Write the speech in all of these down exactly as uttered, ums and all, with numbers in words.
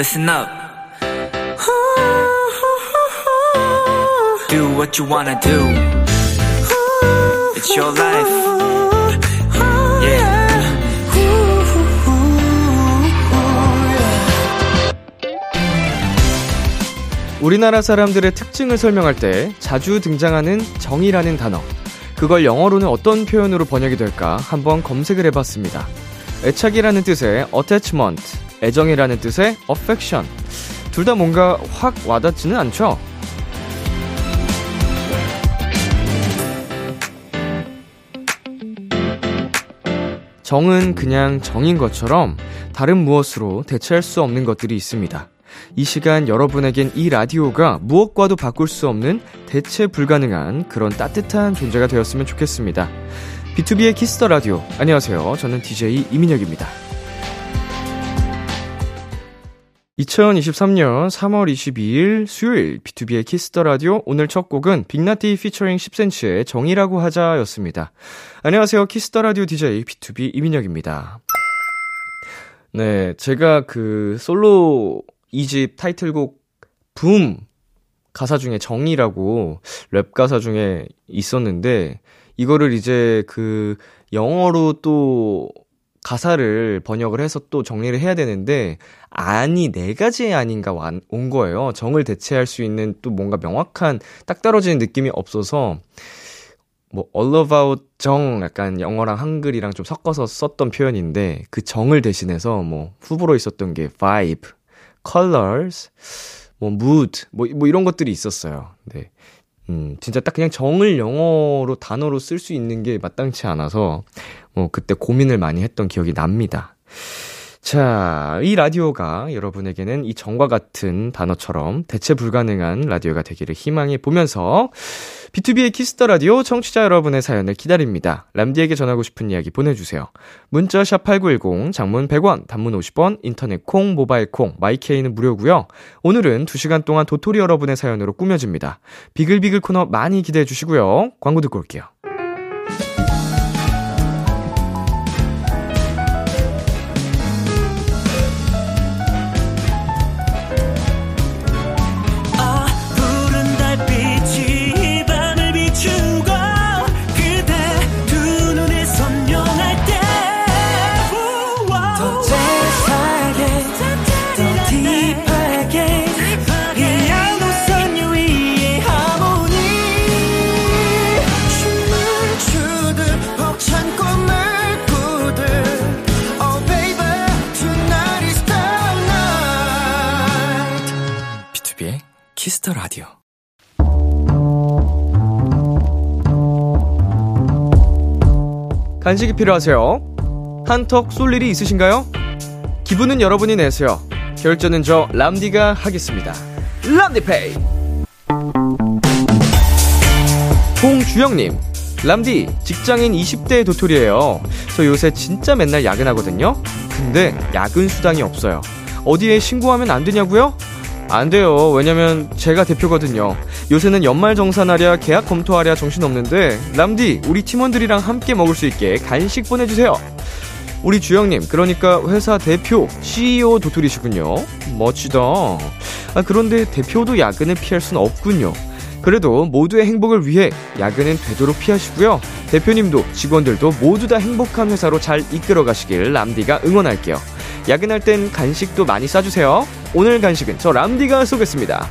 Listen up. Do what you wanna do. It's your life. Yeah. 우리나라 사람들의 특징을 설명할 때 자주 등장하는 정이라는 단어. 그걸 영어로는 어떤 표현으로 번역이 될까 한번 검색을 해봤습니다. 애착이라는 뜻의 attachment, 애정이라는 뜻의 affection. 둘 다 뭔가 확 와닿지는 않죠? 정은 그냥 정인 것처럼 다른 무엇으로 대체할 수 없는 것들이 있습니다. 이 시간 여러분에겐 이 라디오가 무엇과도 바꿀 수 없는 대체 불가능한 그런 따뜻한 존재가 되었으면 좋겠습니다. 비투비의 키스 더 라디오. 안녕하세요. 저는 디제이 이민혁입니다. 이천이십삼년 삼월 이십이일 수요일 비투비의 키스 더 라디오. 오늘 첫 곡은 빅나티 피처링 십 센티미터의 정이라고 하자였습니다. 안녕하세요. 키스 더 라디오 디제이 비투비 이민혁입니다. 네, 제가 그 솔로 이 집 타이틀곡 붐 가사 중에 정이라고 랩 가사 중에 있었는데 이거를 이제 그 영어로 또 가사를 번역을 해서 또 정리를 해야 되는데 안이 네 가지의 안인가 온 거예요. 정을 대체할 수 있는 또 뭔가 명확한 딱 떨어지는 느낌이 없어서 뭐 all about 정 약간 영어랑 한글이랑 좀 섞어서 썼던 표현인데 그 정을 대신해서 뭐 후보로 있었던 게 vibe colors, 뭐 mood, 뭐, 뭐 이런 것들이 있었어요. 네, 음, 진짜 딱 그냥 정을 영어로 단어로 쓸 수 있는 게 마땅치 않아서 뭐 그때 고민을 많이 했던 기억이 납니다. 자, 이 라디오가 여러분에게는 이 정과 같은 단어처럼 대체 불가능한 라디오가 되기를 희망해 보면서 비투비의 키스 더 라디오 청취자 여러분의 사연을 기다립니다. 람디에게 전하고 싶은 이야기 보내주세요. 문자 샵 팔구일공, 장문 백 원, 단문 오십 원, 인터넷 콩, 모바일 콩, 마이케이는 무료고요. 오늘은 두 시간 동안 도토리 여러분의 사연으로 꾸며집니다. 비글비글 코너 많이 기대해 주시고요. 광고 듣고 올게요. 키스 더 라디오. 간식이 필요하세요? 한턱 쏠 일이 있으신가요? 기분은 여러분이 내세요. 결제는 저 람디가 하겠습니다. 람디 페이. 홍주영님, 람디 직장인 이십 대 도토리예요. 저 요새 진짜 맨날 야근하거든요. 근데 야근 수당이 없어요. 어디에 신고하면 안 되냐고요? 안 돼요. 왜냐면 제가 대표거든요. 요새는 연말정산하랴 계약 검토하랴 정신없는데 람디 우리 팀원들이랑 함께 먹을 수 있게 간식 보내주세요. 우리 주영님, 그러니까 회사 대표 씨이오 도토리시군요. 멋지다. 아, 그런데 대표도 야근을 피할 순 없군요. 그래도 모두의 행복을 위해 야근은 되도록 피하시고요. 대표님도 직원들도 모두 다 행복한 회사로 잘 이끌어가시길 람디가 응원할게요. 야근할 땐 간식도 많이 싸주세요. 오늘 간식은 저 람디가 쏘겠습니다.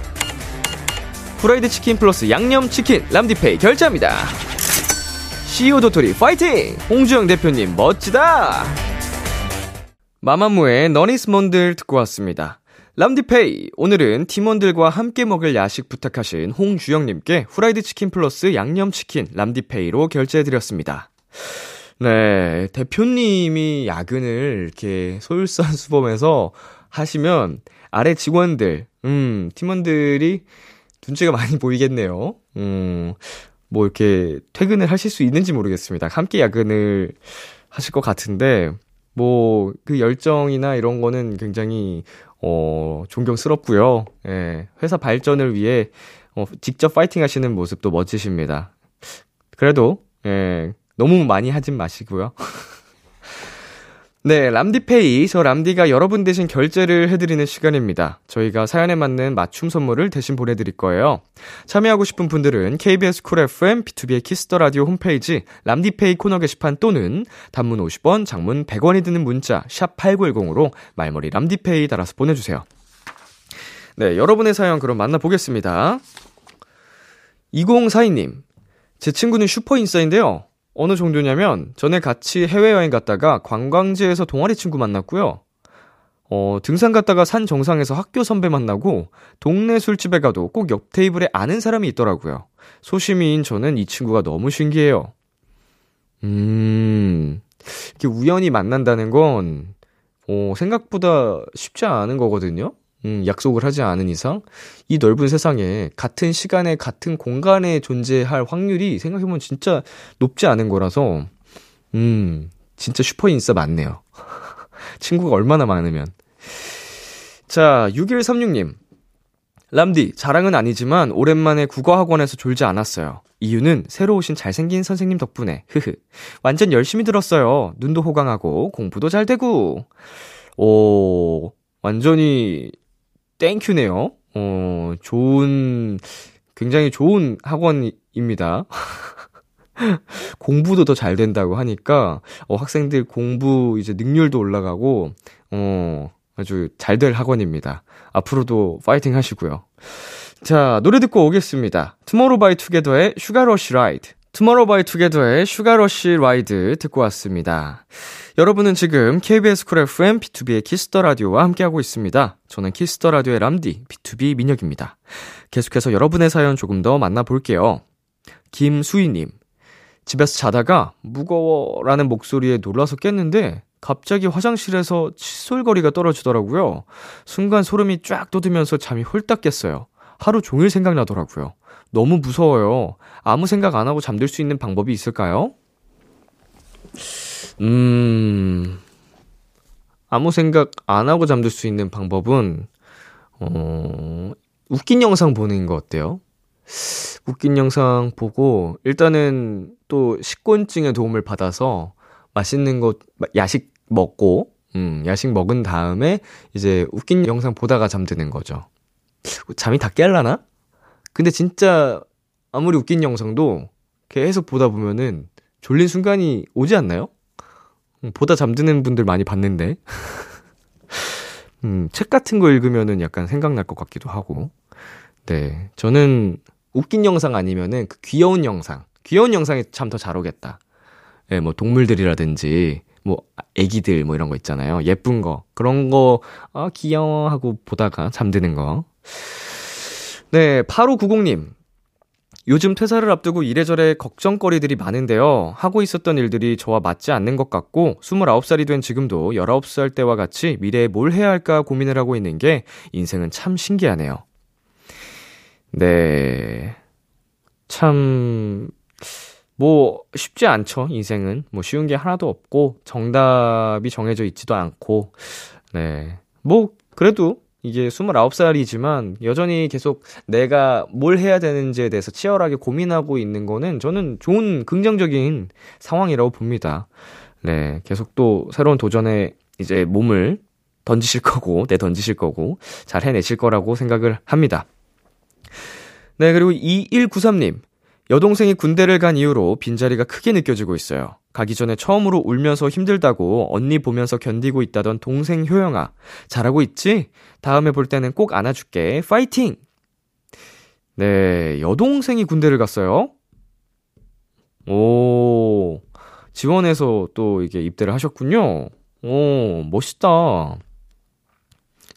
프라이드 치킨 플러스 양념치킨 람디페이 결제합니다. 씨이오 도토리 파이팅! 홍주영 대표님 멋지다! 마마무의 너니스몬들 듣고 왔습니다. 람디페이, 오늘은 팀원들과 함께 먹을 야식 부탁하신 홍주영님께 후라이드 치킨 플러스 양념치킨 람디페이로 결제해드렸습니다. 네, 대표님이 야근을 이렇게 솔선수범해서 하시면 아래 직원들, 음, 팀원들이 눈치가 많이 보이겠네요. 음, 뭐 이렇게 퇴근을 하실 수 있는지 모르겠습니다. 함께 야근을 하실 것 같은데, 뭐, 그 열정이나 이런 거는 굉장히 어, 존경스럽고요. 예, 회사 발전을 위해 어, 직접 파이팅 하시는 모습도 멋지십니다. 그래도 예, 너무 많이 하진 마시고요. 네, 람디페이. 저 람디가 여러분 대신 결제를 해드리는 시간입니다. 저희가 사연에 맞는 맞춤 선물을 대신 보내드릴 거예요. 참여하고 싶은 분들은 케이비에스 쿨 에프엠, 비투비의 키스 더 라디오 홈페이지 람디페이 코너 게시판 또는 단문 오십 원, 장문 백 원이 드는 문자 샵 팔구일공으로 말머리 람디페이 달아서 보내주세요. 네, 여러분의 사연 그럼 만나보겠습니다. 이공사이 님, 제 친구는 슈퍼인싸인데요. 어느 정도냐면 전에 같이 해외여행 갔다가 관광지에서 동아리 친구 만났고요. 어, 등산 갔다가 산 정상에서 학교 선배 만나고 동네 술집에 가도 꼭 옆 테이블에 아는 사람이 있더라고요. 소심이인 저는 이 친구가 너무 신기해요. 음, 이렇게 우연히 만난다는 건 어, 생각보다 쉽지 않은 거거든요. 음, 약속을 하지 않은 이상 이 넓은 세상에 같은 시간에 같은 공간에 존재할 확률이 생각해보면 진짜 높지 않은 거라서 음 진짜 슈퍼인싸 맞네요. 친구가 얼마나 많으면. 자, 육일삼육 님, 람디, 자랑은 아니지만 오랜만에 국어학원에서 졸지 않았어요. 이유는 새로 오신 잘생긴 선생님 덕분에 흐흐 완전 열심히 들었어요. 눈도 호강하고 공부도 잘 되고. 오, 완전히 땡큐네요. 어, 좋은, 굉장히 좋은 학원입니다. 공부도 더 잘 된다고 하니까, 어, 학생들 공부 이제 능률도 올라가고, 어, 아주 잘 될 학원입니다. 앞으로도 파이팅 하시고요. 자, 노래 듣고 오겠습니다. 투모로우 바이 투게더의 슈가 러쉬 라이드. 투모로우 바이 투게더의 슈가 러쉬 라이드 듣고 왔습니다. 여러분은 지금 케이비에스 쿨 에프엠, 비투비의 키스 더 라디오와 함께하고 있습니다. 저는 키스 더 라디오의 람디, 비투비 민혁입니다. 계속해서 여러분의 사연 조금 더 만나볼게요. 김수희님, 집에서 자다가 무거워라는 목소리에 놀라서 깼는데 갑자기 화장실에서 칫솔거리가 떨어지더라고요. 순간 소름이 쫙 돋으면서 잠이 홀딱 깼어요. 하루 종일 생각나더라고요. 너무 무서워요. 아무 생각 안 하고 잠들 수 있는 방법이 있을까요? 음, 아무 생각 안 하고 잠들 수 있는 방법은, 어, 웃긴 영상 보는 거 어때요? 웃긴 영상 보고, 일단은 또 식곤증의 도움을 받아서 맛있는 거, 야식 먹고, 음, 야식 먹은 다음에 이제 웃긴 영상 보다가 잠드는 거죠. 잠이 다 깰라나? 근데 진짜 아무리 웃긴 영상도 계속 보다 보면은 졸린 순간이 오지 않나요? 보다 잠드는 분들 많이 봤는데. 음, 책 같은 거 읽으면은 약간 생각날 것 같기도 하고. 네, 저는 웃긴 영상 아니면은 그 귀여운 영상, 귀여운 영상에 참 더 잘 오겠다. 예, 네, 뭐 동물들이라든지 뭐 애기들 뭐 이런 거 있잖아요. 예쁜 거, 그런 거, 아 귀여워 하고 보다가 잠드는 거. 네, 팔오구공 님, 요즘 퇴사를 앞두고 이래저래 걱정거리들이 많은데요. 하고 있었던 일들이 저와 맞지 않는 것 같고 스물아홉 살이 된 지금도 열아홉 살 때와 같이 미래에 뭘 해야 할까 고민을 하고 있는 게 인생은 참 신기하네요. 네, 참 뭐 쉽지 않죠. 인생은 뭐 쉬운 게 하나도 없고 정답이 정해져 있지도 않고. 네, 뭐 그래도 이게 스물아홉 살이지만 여전히 계속 내가 뭘 해야 되는지에 대해서 치열하게 고민하고 있는 거는 저는 좋은 긍정적인 상황이라고 봅니다. 네, 계속 또 새로운 도전에 이제 몸을 던지실 거고 내던지실 거고 잘 해내실 거라고 생각을 합니다. 네, 그리고 이일구삼 님, 여동생이 군대를 간 이후로 빈자리가 크게 느껴지고 있어요. 가기 전에 처음으로 울면서 힘들다고 언니 보면서 견디고 있다던 동생 효영아, 잘하고 있지? 다음에 볼 때는 꼭 안아줄게. 파이팅! 네, 여동생이 군대를 갔어요. 오, 지원해서 또 이게 입대를 하셨군요. 오, 멋있다.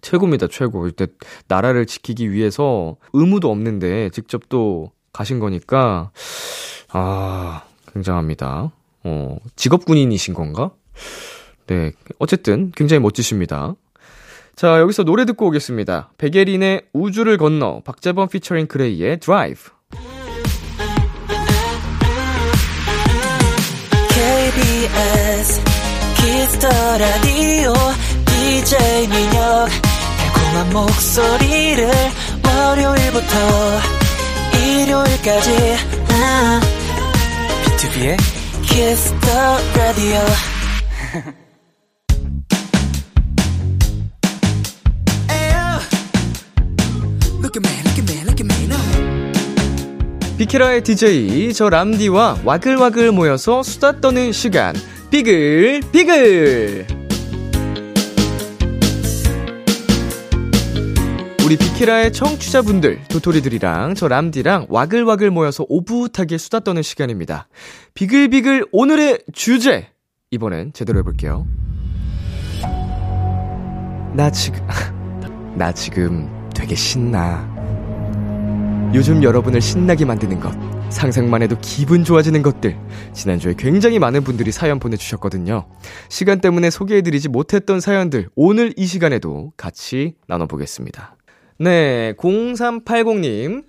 최고입니다, 최고. 이때 나라를 지키기 위해서 의무도 없는데 직접 또 가신 거니까, 아, 굉장합니다. 어, 직업군인이신 건가? 네, 어쨌든 굉장히 멋지십니다. 자, 여기서 노래 듣고 오겠습니다. 백예린의 우주를 건너, 박재범 피처링 그레이의 드라이브. 케이비에스 키스 더 라디오 디제이 민혁, 달콤한 목소리를 월요일부터 일요일까지 아, 비투비의 Kiss the Radio. 비키라의 디제이 저 람디와 와글와글 모여서 수다 떠는 시간 비글 비글. 우리 비키라의 청취자분들 도토리들이랑 저 람디랑 와글와글 모여서 오붓하게 수다 떠는 시간입니다. 비글비글 오늘의 주제 이번엔 제대로 해볼게요. 나 지금 나 지금 되게 신나. 요즘 여러분을 신나게 만드는 것 상상만 해도 기분 좋아지는 것들 지난주에 굉장히 많은 분들이 사연 보내주셨거든요. 시간 때문에 소개해드리지 못했던 사연들 오늘 이 시간에도 같이 나눠보겠습니다. 네, 공삼팔공님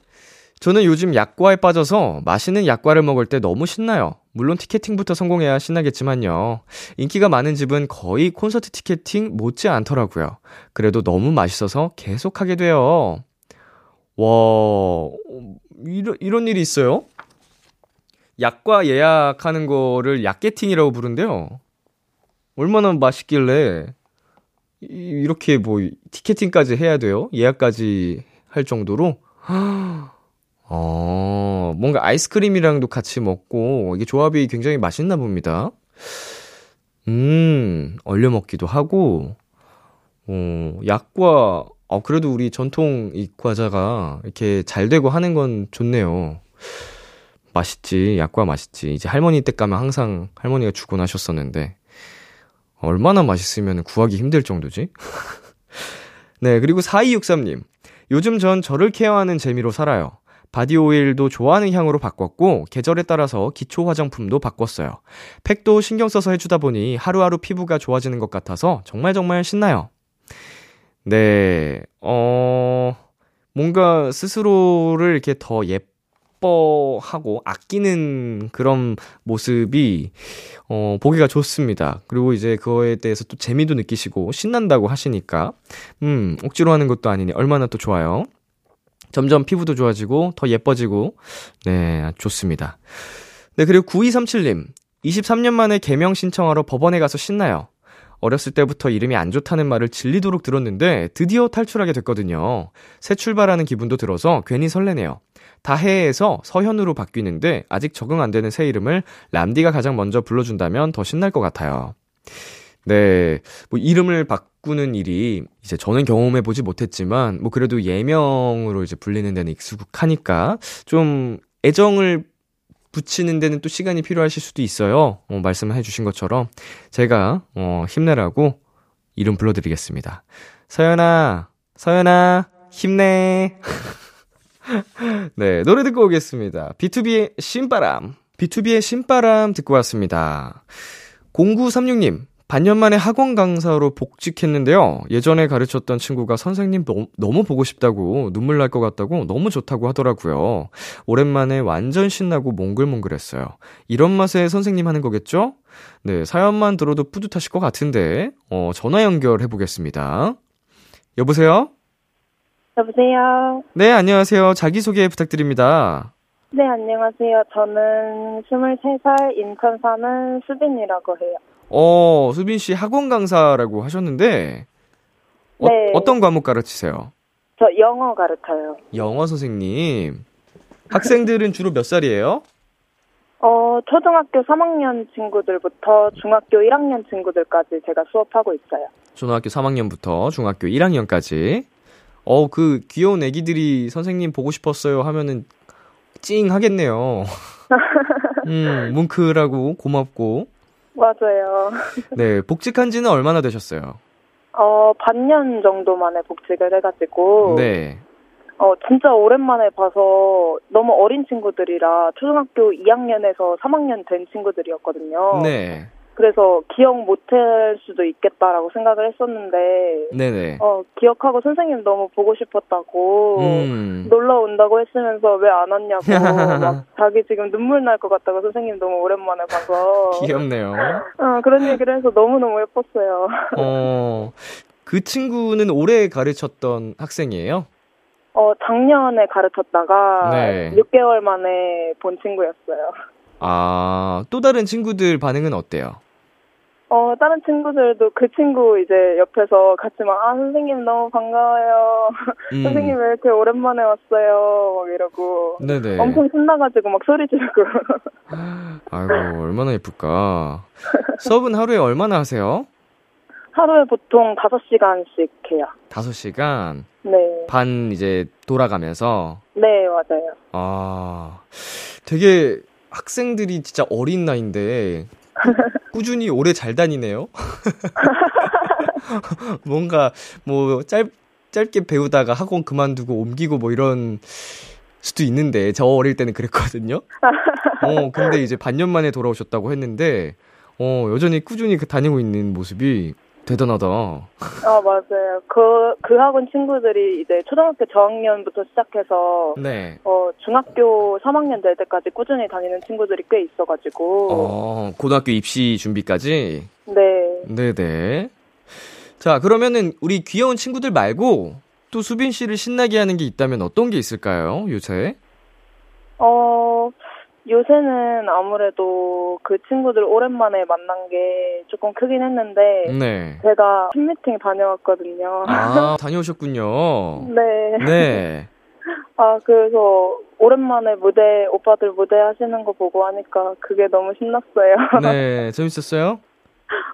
저는 요즘 약과에 빠져서 맛있는 약과를 먹을 때 너무 신나요. 물론 티켓팅부터 성공해야 신나겠지만요. 인기가 많은 집은 거의 콘서트 티켓팅 못지 않더라고요. 그래도 너무 맛있어서 계속하게 돼요. 와, 이런, 이런 일이 있어요? 약과 예약하는 거를 약게팅이라고 부른대요. 얼마나 맛있길래 이렇게 뭐 티켓팅까지 해야 돼요? 예약까지 할 정도로? 어, 뭔가 아이스크림이랑도 같이 먹고 이게 조합이 굉장히 맛있나 봅니다. 음, 얼려 먹기도 하고 어, 약과 어, 그래도 우리 전통 이 과자가 이렇게 잘 되고 하는 건 좋네요. 맛있지, 약과 맛있지. 이제 할머니 댁 가면 항상 할머니가 주곤 하셨었는데 얼마나 맛있으면 구하기 힘들 정도지? 네, 그리고 사이육삼님 요즘 전 저를 케어하는 재미로 살아요. 바디오일도 좋아하는 향으로 바꿨고 계절에 따라서 기초 화장품도 바꿨어요. 팩도 신경 써서 해주다 보니 하루하루 피부가 좋아지는 것 같아서 정말 정말 신나요. 네, 어, 뭔가 스스로를 이렇게 더 예뻐하고 아끼는 그런 모습이, 어, 보기가 좋습니다. 그리고 이제 그거에 대해서 또 재미도 느끼시고 신난다고 하시니까, 음, 억지로 하는 것도 아니니 얼마나 또 좋아요. 점점 피부도 좋아지고, 더 예뻐지고, 네, 좋습니다. 네, 그리고 구이삼칠님 이십삼 년 만에 개명 신청하러 법원에 가서 신나요. 어렸을 때부터 이름이 안 좋다는 말을 질리도록 들었는데 드디어 탈출하게 됐거든요. 새 출발하는 기분도 들어서 괜히 설레네요. 다혜에서 서현으로 바뀌는데 아직 적응 안 되는 새 이름을 람디가 가장 먼저 불러준다면 더 신날 것 같아요. 네, 뭐 이름을 바꾸는 일이 이제 저는 경험해보지 못했지만 뭐 그래도 예명으로 이제 불리는 데는 익숙하니까 좀 애정을 붙이는 데는 또 시간이 필요하실 수도 있어요. 어, 말씀해 주신 것처럼 제가 어, 힘내라고 이름 불러드리겠습니다. 서연아, 서연아, 힘내. 네, 노래 듣고 오겠습니다. 비투비의 신바람. 비투비의 신바람 듣고 왔습니다. 공구삼육님 반년 만에 학원 강사로 복직했는데요. 예전에 가르쳤던 친구가 선생님 너무, 너무 보고 싶다고 눈물 날 것 같다고 너무 좋다고 하더라고요. 오랜만에 완전 신나고 몽글몽글했어요. 이런 맛에 선생님 하는 거겠죠? 네, 사연만 들어도 뿌듯하실 것 같은데 어, 전화 연결해보겠습니다. 여보세요? 여보세요? 네, 안녕하세요. 자기소개 부탁드립니다. 네, 안녕하세요. 저는 스물세 살 인천 사는 수빈이라고 해요. 어, 수빈 씨 학원 강사라고 하셨는데 어, 네. 어떤 과목 가르치세요? 저 영어 가르쳐요. 영어 선생님. 학생들은 주로 몇 살이에요? 어, 초등학교 삼 학년 친구들부터 중학교 일 학년 친구들까지 제가 수업하고 있어요. 초등학교 삼 학년부터 중학교 일 학년까지. 어, 그 귀여운 애기들이 선생님 보고 싶었어요 하면은 찡 하겠네요. 음, 뭉클하고 고맙고. 맞아요. 네, 복직한 지는 얼마나 되셨어요? 어, 반년 정도 만에 복직을 해가지고. 네. 어, 진짜 오랜만에 봐서 너무 어린 친구들이라 초등학교 이 학년에서 삼 학년 된 친구들이었거든요. 네. 그래서 기억 못할 수도 있겠다라고 생각을 했었는데. 네네. 어, 기억하고 선생님 너무 보고 싶었다고. 음. 놀러 온다고 했으면서 왜 안 왔냐고. 막 자기 지금 눈물 날 것 같다고 선생님 너무 오랜만에 봐서. 귀엽네요. 어, 그런 얘기를 해서 너무너무 예뻤어요. 어, 그 친구는 올해 가르쳤던 학생이에요? 어, 작년에 가르쳤다가. 네. 육 개월 만에 본 친구였어요. 아, 또 다른 친구들 반응은 어때요? 어, 다른 친구들도 그 친구 이제 옆에서 같이 막, 아, 선생님 너무 반가워요. 음. 선생님 왜 이렇게 오랜만에 왔어요. 막 이러고. 네네. 엄청 신나가지고 막 소리 지르고. 아이고, 얼마나 예쁠까. 수업은 하루에 얼마나 하세요? 하루에 보통 다섯 시간씩 해요. 다섯 시간? 네. 반 이제 돌아가면서? 네, 맞아요. 아, 되게 학생들이 진짜 어린 나이인데 꾸준히 오래 잘 다니네요. 뭔가 뭐 짧, 짧게 배우다가 학원 그만두고 옮기고 뭐 이런 수도 있는데 저 어릴 때는 그랬거든요. 어, 근데 이제 반년 만에 돌아오셨다고 했는데 어, 여전히 꾸준히 다니고 있는 모습이 대단하다. 아, 맞아요. 그, 그 학원 친구들이 이제 초등학교 저학년부터 시작해서, 네. 어, 중학교 삼학년 될 때까지 꾸준히 다니는 친구들이 꽤 있어가지고. 어, 고등학교 입시 준비까지? 네. 네네. 자, 그러면은 우리 귀여운 친구들 말고 또 수빈 씨를 신나게 하는 게 있다면 어떤 게 있을까요, 요새? 어, 요새는 아무래도 그 친구들 오랜만에 만난 게 조금 크긴 했는데 네. 제가 팬미팅 다녀왔거든요. 아, 다녀오셨군요. 네. 네. 아, 그래서 오랜만에 무대, 오빠들 무대 하시는 거 보고 하니까 그게 너무 신났어요. 네, 재밌었어요?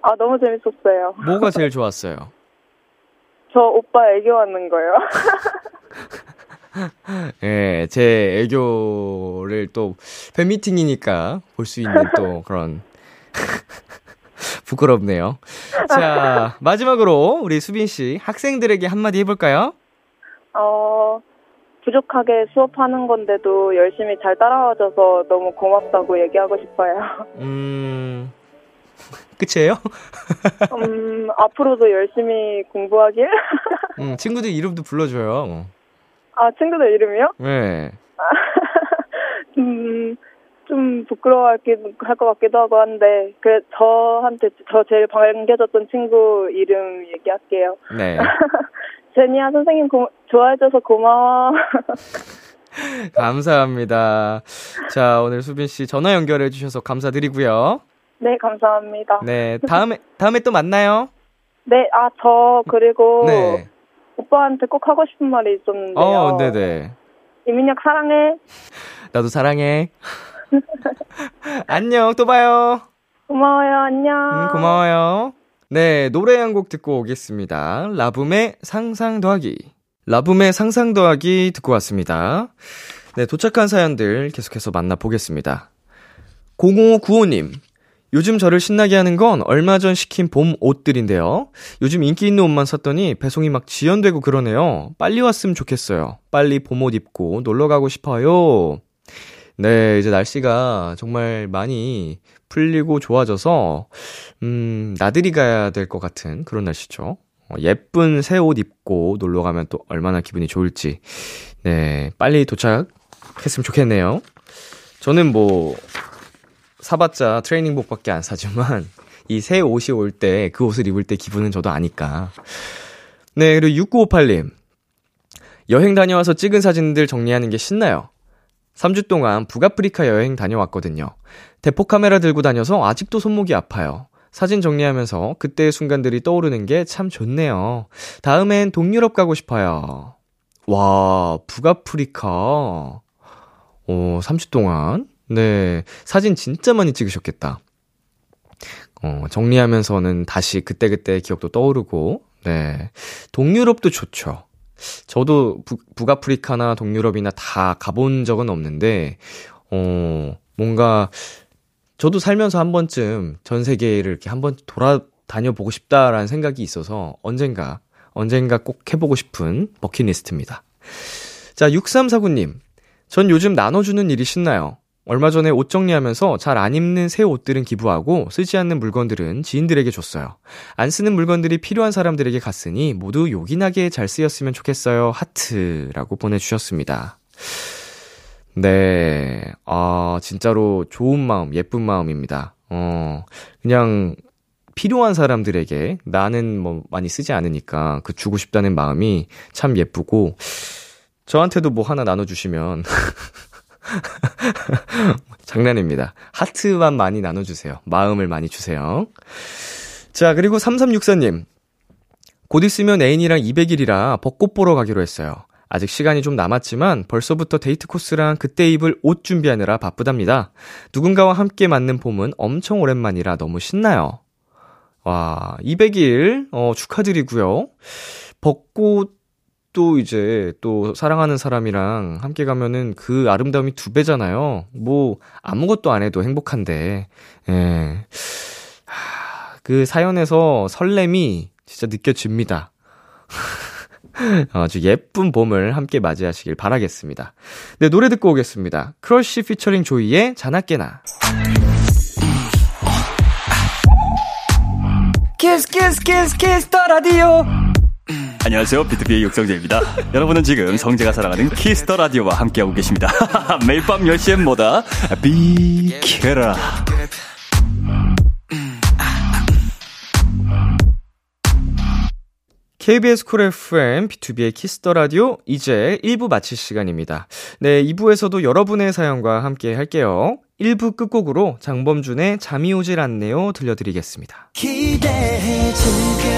아, 너무 재밌었어요. 뭐가 제일 좋았어요? 저 오빠 애교하는 거요. 예, 제 애교를 또 팬미팅이니까 볼 수 있는 또 그런 부끄럽네요. 자, 마지막으로 우리 수빈 씨 학생들에게 한마디 해볼까요? 어, 부족하게 수업하는 건데도 열심히 잘 따라와줘서 너무 고맙다고 얘기하고 싶어요. 음, 끝이에요? 음, 앞으로도 열심히 공부하길. 음, 친구들 이름도 불러줘요. 아, 친구들 이름이요? 네. 음, 좀 부끄러워할 것 같기도 하고 한데, 그, 저한테, 저 제일 반겨줬던 친구 이름 얘기할게요. 네. 제니야, 선생님 고, 좋아해줘서 고마워. 감사합니다. 자, 오늘 수빈 씨 전화 연결해주셔서 감사드리고요. 네, 감사합니다. 네, 다음에, 다음에 또 만나요. 네, 아, 저, 그리고. 네. 오빠한테 꼭 하고 싶은 말이 있었는데요. 어, 네네. 이민혁 사랑해. 나도 사랑해. 안녕, 또 봐요. 고마워요, 안녕. 음, 고마워요. 네, 노래 한 곡 듣고 오겠습니다. 라붐의 상상 더하기. 라붐의 상상 더하기 듣고 왔습니다. 네, 도착한 사연들 계속해서 만나보겠습니다. 공오구오님. 요즘 저를 신나게 하는 건 얼마 전 시킨 봄 옷들인데요. 요즘 인기 있는 옷만 샀더니 배송이 막 지연되고 그러네요. 빨리 왔으면 좋겠어요. 빨리 봄 옷 입고 놀러 가고 싶어요. 네, 이제 날씨가 정말 많이 풀리고 좋아져서 음, 나들이 가야 될 것 같은 그런 날씨죠. 예쁜 새 옷 입고 놀러 가면 또 얼마나 기분이 좋을지. 네, 빨리 도착했으면 좋겠네요. 저는 뭐 사봤자 트레이닝복밖에 안 사지만 이 새 옷이 올 때 그 옷을 입을 때 기분은 저도 아니까. 네, 그리고 육구오팔님. 여행 다녀와서 찍은 사진들 정리하는 게 신나요. 삼 주 동안 북아프리카 여행 다녀왔거든요. 대포 카메라 들고 다녀서 아직도 손목이 아파요. 사진 정리하면서 그때의 순간들이 떠오르는 게 참 좋네요. 다음엔 동유럽 가고 싶어요. 와, 북아프리카. 오, 삼 주 동안. 네, 사진 진짜 많이 찍으셨겠다. 어, 정리하면서는 다시 그때그때 기억도 떠오르고, 네. 동유럽도 좋죠. 저도 북, 북아프리카나 동유럽이나 다 가본 적은 없는데, 어, 뭔가, 저도 살면서 한 번쯤 전 세계를 이렇게 한 번 돌아다녀보고 싶다라는 생각이 있어서 언젠가, 언젠가 꼭 해보고 싶은 버킷리스트입니다. 자, 육삼사구님. 전 요즘 나눠주는 일이 신나요. 얼마 전에 옷 정리하면서 잘 안 입는 새 옷들은 기부하고 쓰지 않는 물건들은 지인들에게 줬어요. 안 쓰는 물건들이 필요한 사람들에게 갔으니 모두 요긴하게 잘 쓰였으면 좋겠어요. 하트라고 보내주셨습니다. 네, 아, 진짜로 좋은 마음, 예쁜 마음입니다. 어, 그냥 필요한 사람들에게 나는 뭐 많이 쓰지 않으니까 그 주고 싶다는 마음이 참 예쁘고 저한테도 뭐 하나 나눠주시면 장난입니다. 하트만 많이 나눠주세요. 마음을 많이 주세요. 자, 그리고 삼삼육사 님. 곧 있으면 애인이랑 이백 일이라 벚꽃 보러 가기로 했어요. 아직 시간이 좀 남았지만 벌써부터 데이트 코스랑 그때 입을 옷 준비하느라 바쁘답니다. 누군가와 함께 맞는 봄은 엄청 오랜만이라 너무 신나요. 와, 이백 일 어, 축하드리고요. 벚꽃도 이제 또 사랑하는 사람이랑 함께 가면은 그 아름다움이 두 배잖아요. 뭐 아무것도 안 해도 행복한데. 예. 하, 그 사연에서 설렘이 진짜 느껴집니다. 아주 예쁜 봄을 함께 맞이하시길 바라겠습니다. 네, 노래 듣고 오겠습니다. 크러쉬 피처링 조이의 자나깨나. 키스 키스 키스 키스 더 라디오. 안녕하세요, 비투비의 육성재입니다. 여러분은 지금 성재가 사랑하는 키스 더 라디오와 함께하고 계십니다. 매일 밤 열 시엔 뭐다 비켜라. 케이비에스 쿨 에프엠, 비투비의 키스 더 라디오, 이제 일 부 마칠 시간입니다. 네, 이 부에서도 여러분의 사연과 함께 할게요. 일 부 끝곡으로 장범준의 잠이 오질 않네요 들려드리겠습니다. 기대해 주면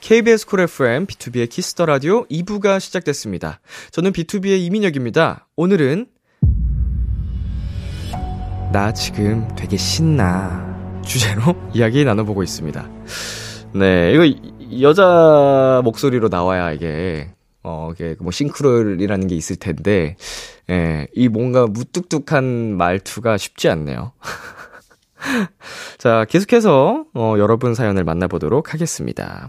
케이비에스 쿨 에프엠, 비투비의 키스 더 라디오 이 부가 시작됐습니다. 저는 비투비의 이민혁입니다. 오늘은 나 지금 되게 신나 주제로 이야기 나눠보고 있습니다. 네, 이거 여자 목소리로 나와야 이게 어 이게 뭐 싱크로율이라는 게 있을 텐데, 예, 이 뭔가 무뚝뚝한 말투가 쉽지 않네요. 자, 계속해서 어, 여러분 사연을 만나보도록 하겠습니다.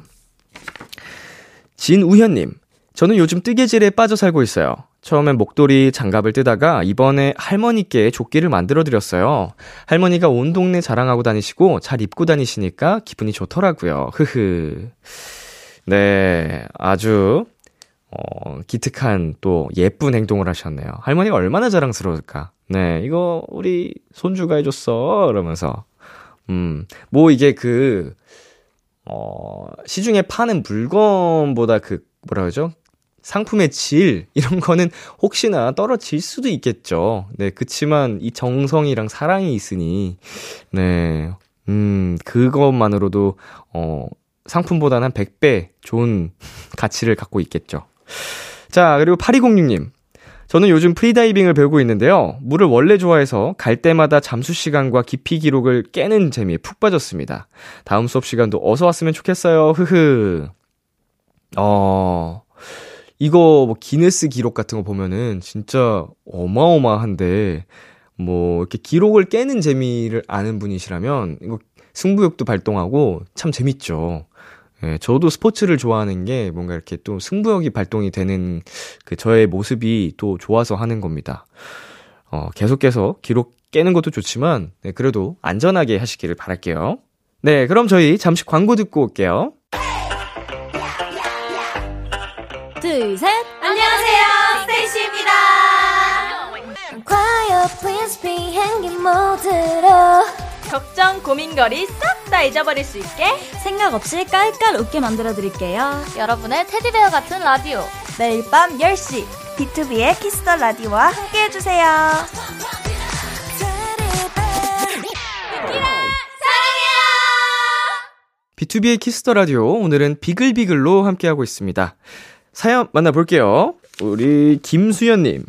진우현님, 저는 요즘 뜨개질에 빠져 살고 있어요. 처음엔 목도리, 장갑을 뜨다가 이번에 할머니께 조끼를 만들어드렸어요. 할머니가 온 동네 자랑하고 다니시고 잘 입고 다니시니까 기분이 좋더라고요. 흐흐. 네, 아주 어, 기특한 또 예쁜 행동을 하셨네요. 할머니가 얼마나 자랑스러울까. 네, 이거 우리 손주가 해줬어. 이러면서. 음, 뭐 이게 그... 어, 시중에 파는 물건보다 그, 뭐라 그러죠? 상품의 질, 이런 거는 혹시나 떨어질 수도 있겠죠. 네, 그치만 이 정성이랑 사랑이 있으니, 네, 음, 그것만으로도, 어, 상품보다는 한 백 배 좋은 가치를 갖고 있겠죠. 자, 그리고 팔이공육 님. 저는 요즘 프리다이빙을 배우고 있는데요. 물을 원래 좋아해서 갈 때마다 잠수 시간과 깊이 기록을 깨는 재미에 푹 빠졌습니다. 다음 수업 시간도 어서 왔으면 좋겠어요. 흐흐. 어, 이거 뭐 기네스 기록 같은 거 보면은 진짜 어마어마한데, 뭐 이렇게 기록을 깨는 재미를 아는 분이시라면 이거 승부욕도 발동하고 참 재밌죠. 예, 저도 스포츠를 좋아하는 게 뭔가 이렇게 또 승부욕이 발동이 되는 그 저의 모습이 또 좋아서 하는 겁니다. 어, 계속해서 기록 깨는 것도 좋지만, 네, 그래도 안전하게 하시기를 바랄게요. 네, 그럼 저희 잠시 광고 듣고 올게요. 둘, 셋! 안녕하세요, 스테이시입니다. 과요, please be hanging 모드로 걱정, 고민거리 싹 다 잊어버릴 수 있게 생각 없이 깔깔 웃게 만들어드릴게요. 여러분의 테디베어 같은 라디오, 매일 밤 열 시 비투비의 키스 더 라디오와 함께해주세요. 비투비의 키스 더 라디오, 오늘은 비글비글로 함께하고 있습니다. 사연 만나볼게요. 우리 김수연님.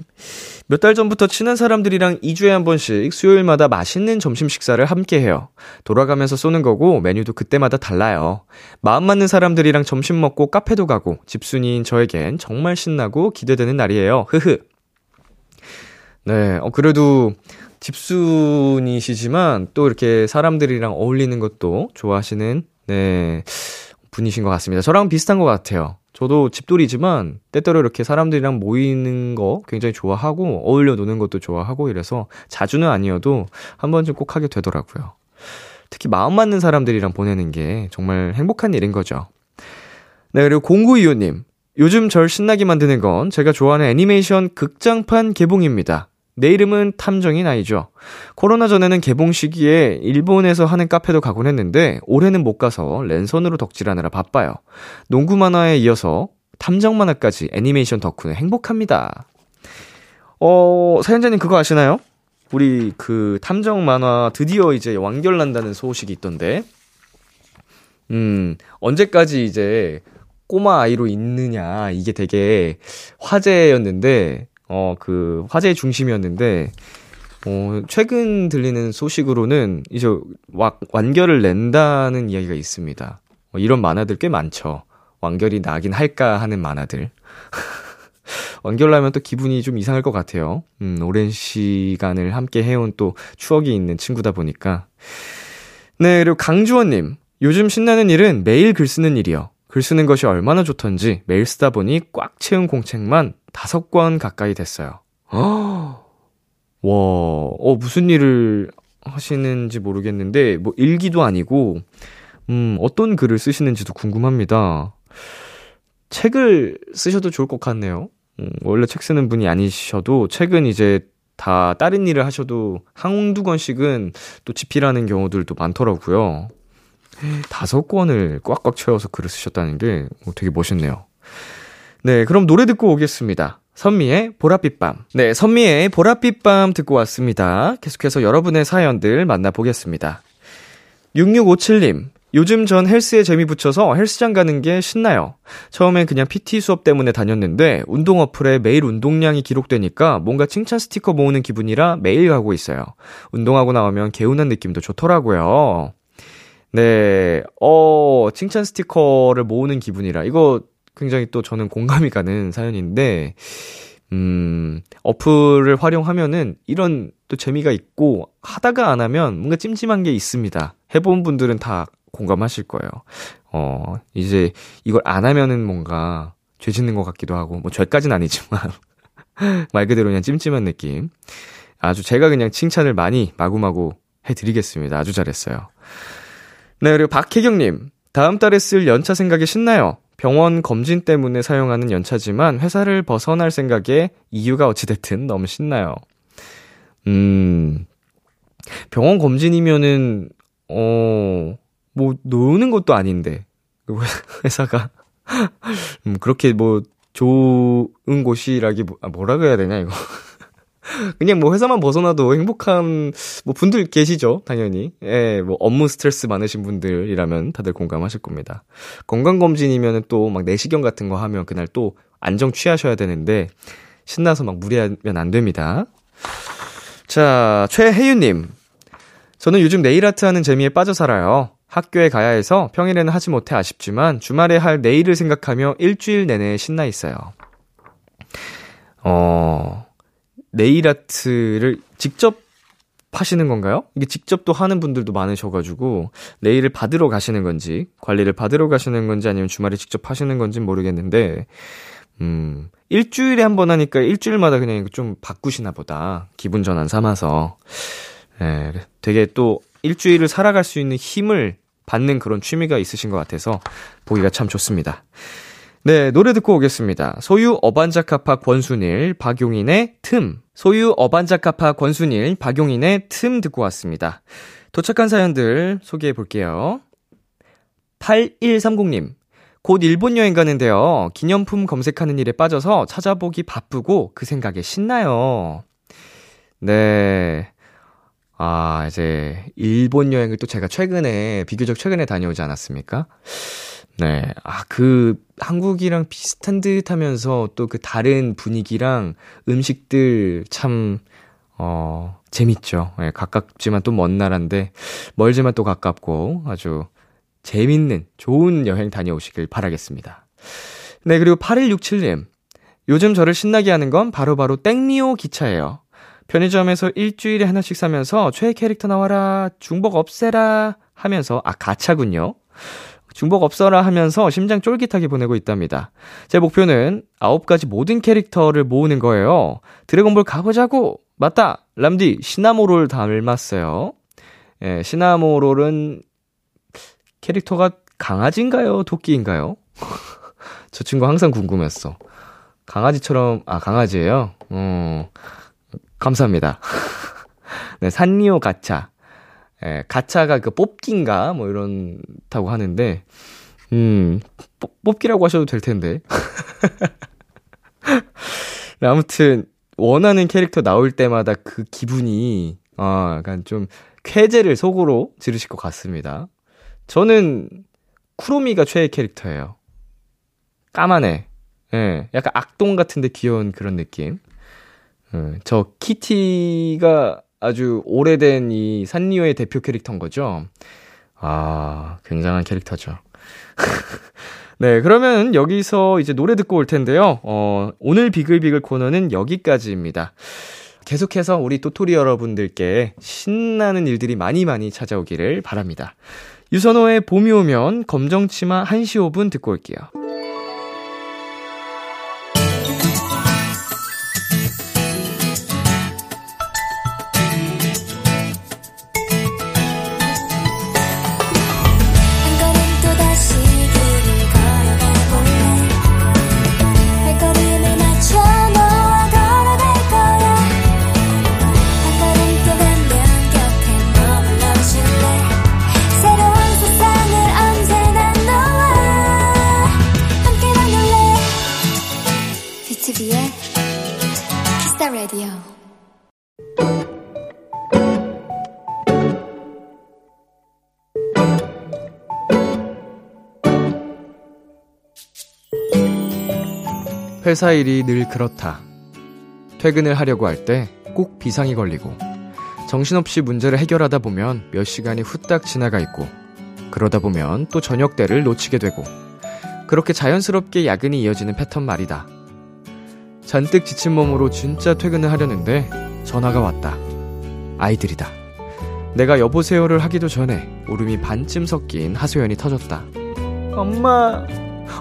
몇 달 전부터 친한 사람들이랑 이 주에 한 번씩 수요일마다 맛있는 점심 식사를 함께해요. 돌아가면서 쏘는 거고 메뉴도 그때마다 달라요. 마음 맞는 사람들이랑 점심 먹고 카페도 가고 집순이인 저에겐 정말 신나고 기대되는 날이에요. 흐흐. 네, 어, 그래도 집순이시지만 또 이렇게 사람들이랑 어울리는 것도 좋아하시는, 네, 분이신 것 같습니다. 저랑 비슷한 것 같아요. 저도 집돌이지만 때때로 이렇게 사람들이랑 모이는 거 굉장히 좋아하고 어울려 노는 것도 좋아하고 이래서 자주는 아니어도 한 번쯤 꼭 하게 되더라고요. 특히 마음 맞는 사람들이랑 보내는 게 정말 행복한 일인 거죠. 네, 그리고 공구이호님. 요즘 절 신나게 만드는 건 제가 좋아하는 애니메이션 극장판 개봉입니다. 내 이름은 탐정인 아이죠. 코로나 전에는 개봉 시기에 일본에서 하는 카페도 가곤 했는데 올해는 못 가서 랜선으로 덕질하느라 바빠요. 농구 만화에 이어서 탐정 만화까지 애니메이션 덕후는 행복합니다. 어, 사연자님 그거 아시나요? 우리 그 탐정 만화 드디어 이제 완결난다는 소식이 있던데 음, 언제까지 이제 꼬마 아이로 있느냐 이게 되게 화제였는데 어, 그, 화제의 중심이었는데, 어, 최근 들리는 소식으로는 이제 와, 완결을 낸다는 이야기가 있습니다. 어, 이런 만화들 꽤 많죠. 완결이 나긴 할까 하는 만화들. 완결 나면 또 기분이 좀 이상할 것 같아요. 음, 오랜 시간을 함께 해온 또 추억이 있는 친구다 보니까. 네, 그리고 강주원님. 요즘 신나는 일은 매일 글 쓰는 일이요. 글 쓰는 것이 얼마나 좋던지 매일 쓰다 보니 꽉 채운 공책만 다섯 권 가까이 됐어요. 와, 어, 무슨 일을 하시는지 모르겠는데, 뭐, 일기도 아니고, 음, 어떤 글을 쓰시는지도 궁금합니다. 책을 쓰셔도 좋을 것 같네요. 음, 원래 책 쓰는 분이 아니셔도, 책은 이제 다 다른 일을 하셔도, 한두 권씩은 또 집필하는 경우들도 많더라고요. 다섯 권을 꽉꽉 채워서 글을 쓰셨다는 게 되게 멋있네요. 네, 그럼 노래 듣고 오겠습니다. 선미의 보랏빛 밤. 네, 선미의 보랏빛 밤 듣고 왔습니다. 계속해서 여러분의 사연들 만나보겠습니다. 육육오칠님, 요즘 전 헬스에 재미 붙여서 헬스장 가는 게 신나요. 처음엔 그냥 피티 수업 때문에 다녔는데 운동 어플에 매일 운동량이 기록되니까 뭔가 칭찬 스티커 모으는 기분이라 매일 가고 있어요. 운동하고 나오면 개운한 느낌도 좋더라고요. 네, 어, 칭찬 스티커를 모으는 기분이라. 이거 굉장히 또 저는 공감이 가는 사연인데, 음, 어플을 활용하면은 이런 또 재미가 있고, 하다가 안 하면 뭔가 찜찜한 게 있습니다. 해본 분들은 다 공감하실 거예요. 어, 이제 이걸 안 하면은 뭔가 죄 짓는 것 같기도 하고, 뭐 죄까지는 아니지만, 말 그대로 그냥 찜찜한 느낌. 아주 제가 그냥 칭찬을 많이 마구마구 해드리겠습니다. 아주 잘했어요. 네, 그리고 박혜경님. 다음 달에 쓸 연차 생각이 신나요. 병원 검진 때문에 사용하는 연차지만 회사를 벗어날 생각에 이유가 어찌됐든 너무 신나요. 음, 병원 검진이면은, 어, 뭐, 노는 것도 아닌데. 회사가. 음, 그렇게 뭐, 좋은 곳이라기, 아, 뭐라고 해야 되냐, 이거. 그냥 뭐 회사만 벗어나도 행복한 뭐 분들 계시죠, 당연히. 예, 뭐 업무 스트레스 많으신 분들이라면 다들 공감하실 겁니다. 건강검진이면 또 막 내시경 같은 거 하면 그날 또 안정 취하셔야 되는데 신나서 막 무리하면 안 됩니다. 자, 최혜유님. 저는 요즘 네일아트 하는 재미에 빠져 살아요. 학교에 가야 해서 평일에는 하지 못해 아쉽지만 주말에 할 네일을 생각하며 일주일 내내 신나 있어요. 어... 네일아트를 직접 하시는 건가요? 이게 직접 또 하는 분들도 많으셔가지고 네일을 받으러 가시는 건지 관리를 받으러 가시는 건지 아니면 주말에 직접 하시는 건지 모르겠는데 음, 일주일에 한 번 하니까 일주일마다 그냥 좀 바꾸시나 보다. 기분 전환 삼아서. 네, 되게 또 일주일을 살아갈 수 있는 힘을 받는 그런 취미가 있으신 것 같아서 보기가 참 좋습니다. 네, 노래 듣고 오겠습니다. 소유 어반자카파 권순일, 박용인의 틈. 소유 어반자카파 권순일, 박용인의 틈 듣고 왔습니다. 도착한 사연들 소개해 볼게요. 팔일삼공님, 곧 일본 여행 가는데요. 기념품 검색하는 일에 빠져서 찾아보기 바쁘고 그 생각에 신나요. 네. 아, 이제 일본 여행을 또 제가 최근에, 비교적 최근에 다녀오지 않았습니까? 네, 아, 그, 한국이랑 비슷한 듯 하면서 또 그 다른 분위기랑 음식들 참, 어, 재밌죠. 예, 네, 가깝지만 또 먼 나라인데, 멀지만 또 가깝고 아주 재밌는, 좋은 여행 다녀오시길 바라겠습니다. 네, 그리고 팔일육칠님. 요즘 저를 신나게 하는 건 바로바로 땡리오 기차예요. 편의점에서 일주일에 하나씩 사면서 최애 캐릭터 나와라, 중복 없애라 하면서, 아, 가차군요. 중복 없어라 하면서 심장 쫄깃하게 보내고 있답니다. 제 목표는 아홉 가지 모든 캐릭터를 모으는 거예요. 드래곤볼 가보자고! 맞다! 람디, 시나모롤 닮았어요. 예, 시나모롤은 캐릭터가 강아지인가요? 토끼인가요? 저 친구 항상 궁금했어. 강아지처럼, 아, 강아지예요? 음, 감사합니다. 네, 산리오 가차. 예, 가차가 그 뽑기인가? 뭐 이런, 타고 하는데, 음, 뽑, 뽑기라고 하셔도 될 텐데. 네, 아무튼, 원하는 캐릭터 나올 때마다 그 기분이, 아, 약간 좀, 쾌재를 속으로 지르실 것 같습니다. 저는, 쿠로미가 최애 캐릭터예요. 까만해. 예, 약간 악동 같은데 귀여운 그런 느낌. 예, 저 키티가 아주 오래된 이 산리오의 대표 캐릭터인 거죠. 아, 굉장한 캐릭터죠. 네, 그러면 여기서 이제 노래 듣고 올 텐데요. 어, 오늘 비글비글 코너는 여기까지입니다. 계속해서 우리 도토리 여러분들께 신나는 일들이 많이 많이 찾아오기를 바랍니다. 유선호의 봄이 오면, 검정치마 한 시 오 분 듣고 올게요. 회사 일이 늘 그렇다. 퇴근을 하려고 할 때 꼭 비상이 걸리고, 정신없이 문제를 해결하다 보면 몇 시간이 후딱 지나가 있고, 그러다 보면 또 저녁 때를 놓치게 되고, 그렇게 자연스럽게 야근이 이어지는 패턴 말이다. 잔뜩 지친 몸으로 진짜 퇴근을 하려는데 전화가 왔다. 아이들이다. 내가 여보세요를 하기도 전에 울음이 반쯤 섞인 하소연이 터졌다. 엄마,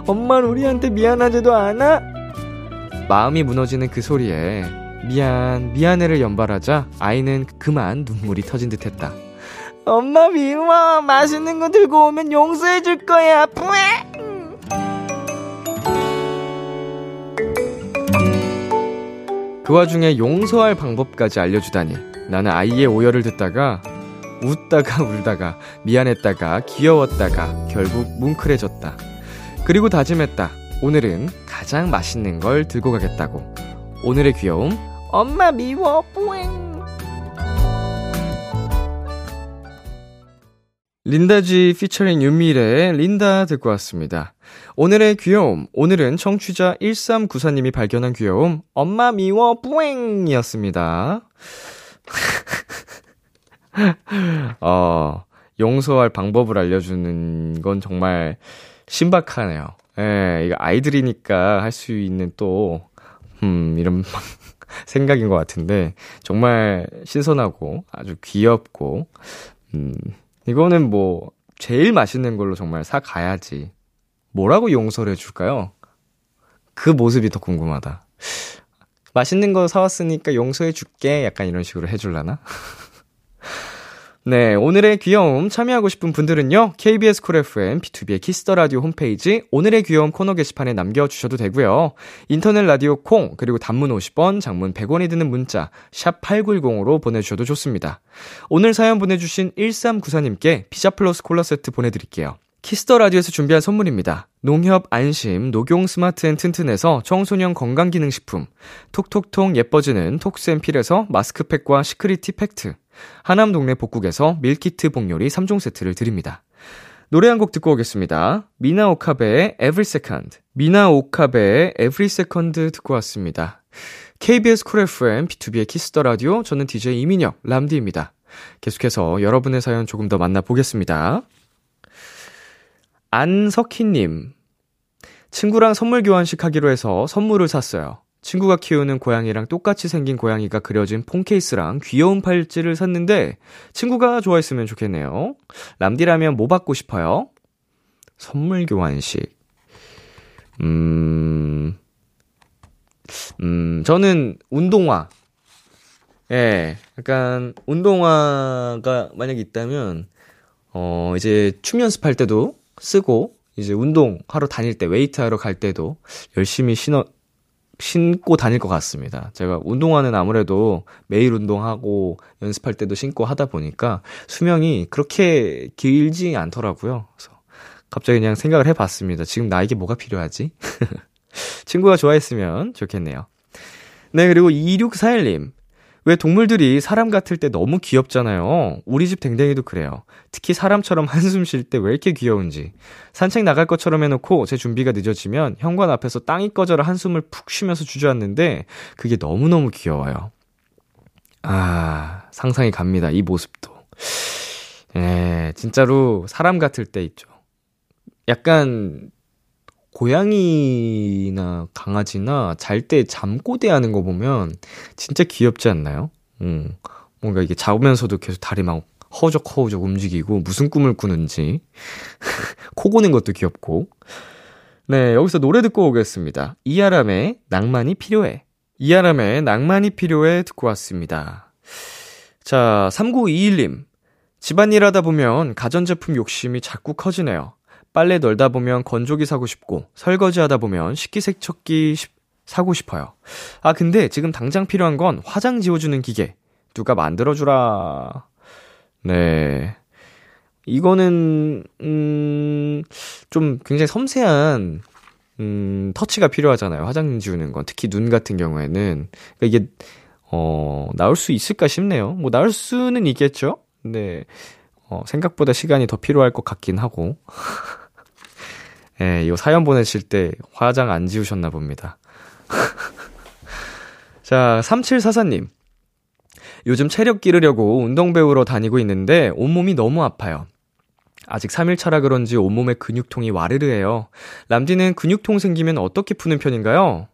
엄마는 우리한테 미안하지도 않아? 마음이 무너지는 그 소리에 미안, 미안해를 연발하자 아이는 그만 눈물이 터진 듯했다. 엄마 미워. 맛있는 거 들고 오면 용서해줄 거야. 뿌에! 그 와중에 용서할 방법까지 알려주다니. 나는 아이의 오열을 듣다가 웃다가 울다가 미안했다가 귀여웠다가 결국 뭉클해졌다. 그리고 다짐했다. 오늘은 가장 맛있는 걸 들고 가겠다고. 오늘의 귀여움, 엄마 미워. 뿌잉. 린다지 피처링 윤미래의 린다 듣고 왔습니다. 오늘의 귀여움, 오늘은 청취자 일삼구사님이 발견한 귀여움 엄마 미워 뿌잉이었습니다. 어, 용서할 방법을 알려주는 건 정말 신박하네요. 예, 이거 아이들이니까 할 수 있는 또 음, 이런 생각인 것 같은데 정말 신선하고 아주 귀엽고, 음, 이거는 뭐 제일 맛있는 걸로 정말 사가야지. 뭐라고 용서를 해줄까요? 그 모습이 더 궁금하다. 맛있는 거 사왔으니까 용서해줄게, 약간 이런 식으로 해줄라나? 네, 오늘의 귀여움 참여하고 싶은 분들은요, 케이비에스 쿨 에프엠, 비투비의 키스 더 라디오 홈페이지 오늘의 귀여움 코너 게시판에 남겨주셔도 되고요. 인터넷 라디오 콩, 그리고 단문 오십 원, 장문 백 원이 드는 문자 샵 팔구일공으로 보내주셔도 좋습니다. 오늘 사연 보내주신 일삼구사님께 피자 플러스 콜라 세트 보내드릴게요. 키스더라디오에서 준비한 선물입니다. 농협 안심, 녹용 스마트 앤 튼튼에서 청소년 건강기능식품, 톡톡톡 예뻐지는 톡스앤필에서 마스크팩과 시크릿티 팩트, 하남 동네 복국에서 밀키트 복요리 삼 종 세트를 드립니다. 노래 한 곡 듣고 오겠습니다. 미나 오카베의 Every Second. 미나 오카베의 Every Second 듣고 왔습니다. 케이비에스 쿨 에프엠, 비투비의 키스더라디오, 저는 디제이 이민혁, 람디입니다. 계속해서 여러분의 사연 조금 더 만나보겠습니다. 안석희님, 친구랑 선물 교환식 하기로 해서 선물을 샀어요. 친구가 키우는 고양이랑 똑같이 생긴 고양이가 그려진 폰 케이스랑 귀여운 팔찌를 샀는데 친구가 좋아했으면 좋겠네요. 람디라면 뭐 받고 싶어요? 선물 교환식. 음, 음, 저는 운동화. 예, 약간, 운동화가 만약에 있다면, 어, 이제 춤 연습할 때도 쓰고, 이제 운동하러 다닐 때, 웨이트하러 갈 때도 열심히 신어, 신고 다닐 것 같습니다. 제가 운동화는 아무래도 매일 운동하고 연습할 때도 신고 하다 보니까 수명이 그렇게 길지 않더라고요. 그래서 갑자기 그냥 생각을 해봤습니다. 지금 나에게 뭐가 필요하지? 친구가 좋아했으면 좋겠네요. 네, 그리고 이육사일 님. 왜 동물들이 사람 같을 때 너무 귀엽잖아요. 우리 집 댕댕이도 그래요. 특히 사람처럼 한숨 쉴 때 왜 이렇게 귀여운지. 산책 나갈 것처럼 해놓고 제 준비가 늦어지면 현관 앞에서 땅이 꺼져라 한숨을 푹 쉬면서 주저앉는데 그게 너무너무 귀여워요. 아, 상상이 갑니다. 이 모습도. 예, 진짜로 사람 같을 때 있죠. 약간 고양이나 강아지나 잘 때 잠꼬대 하는 거 보면 진짜 귀엽지 않나요? 음, 뭔가 이게 자면서도 계속 다리 막 허우적허우적 움직이고 무슨 꿈을 꾸는지 코 고는 것도 귀엽고. 네, 여기서 노래 듣고 오겠습니다. 이아람의 낭만이 필요해. 이아람의 낭만이 필요해 듣고 왔습니다. 자, 삼구이일 님. 집안일 하다 보면 가전제품 욕심이 자꾸 커지네요. 빨래 널다 보면 건조기 사고 싶고 설거지 하다 보면 식기세척기 시, 사고 싶어요. 아, 근데 지금 당장 필요한 건 화장 지워주는 기계. 누가 만들어주라. 네, 이거는 음, 좀 굉장히 섬세한 음, 터치가 필요하잖아요. 화장 지우는 건 특히 눈 같은 경우에는. 그러니까 이게 어, 나올 수 있을까 싶네요. 뭐 나올 수는 있겠죠. 네, 어, 생각보다 시간이 더 필요할 것 같긴 하고. 예, 이거 사연 보내실 때 화장 안 지우셨나 봅니다. 자, 삼칠사사 님. 요즘 체력 기르려고 운동 배우러 다니고 있는데 온몸이 너무 아파요. 아직 삼 일 차라 그런지 온몸에 근육통이 와르르해요. 람디는 근육통 생기면 어떻게 푸는 편인가요?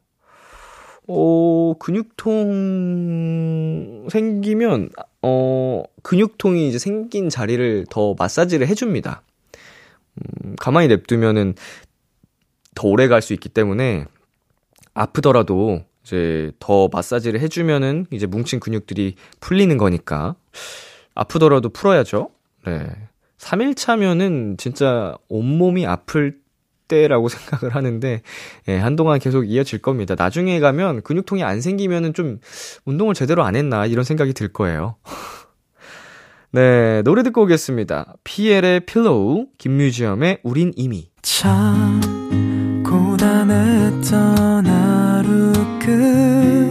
어, 근육통 생기면, 어, 근육통이 이제 생긴 자리를 더 마사지를 해줍니다. 음, 가만히 냅두면은 더 오래 갈 수 있기 때문에 아프더라도 이제 더 마사지를 해주면은 이제 뭉친 근육들이 풀리는 거니까 아프더라도 풀어야죠. 네. 삼 일 차면은 진짜 온몸이 아플 때 때라고 생각을 하는데, 예, 한동안 계속 이어질 겁니다. 나중에 가면 근육통이 안 생기면은 좀 운동을 제대로 안 했나 이런 생각이 들 거예요. 네, 노래 듣고 오겠습니다. 피엘의 필로우, 김뮤지엄의 우린 이미. 참 고단했던 하루 끝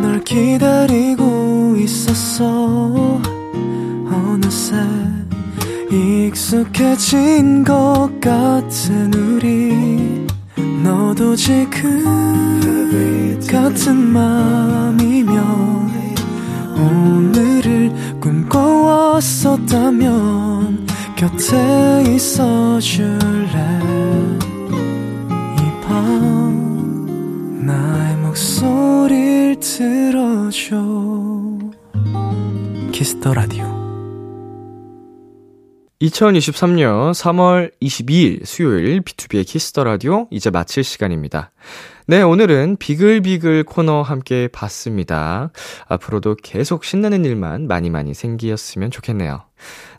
널 기다리고 있었어. 어느새 익숙해진 것 같은 우리. 너도 지금 같은 맘이면 오늘을 꿈꿔왔었다면 곁에 있어줄래. 이 밤 나의 목소리를 들어줘. 키스 더 라디오. 이천이십삼년 삼월 이십이일 수요일 비투비의 키스더 라디오 이제 마칠 시간입니다. 네, 오늘은 비글비글 코너 함께 봤습니다. 앞으로도 계속 신나는 일만 많이 많이 생기었으면 좋겠네요.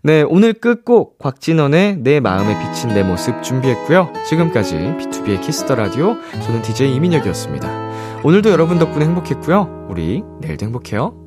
네, 오늘 끝곡 곽진원의 내 마음에 비친 내 모습 준비했고요. 지금까지 비투비의 키스더 라디오, 저는 디제이 이민혁이었습니다. 오늘도 여러분 덕분에 행복했고요. 우리 내일도 행복해요.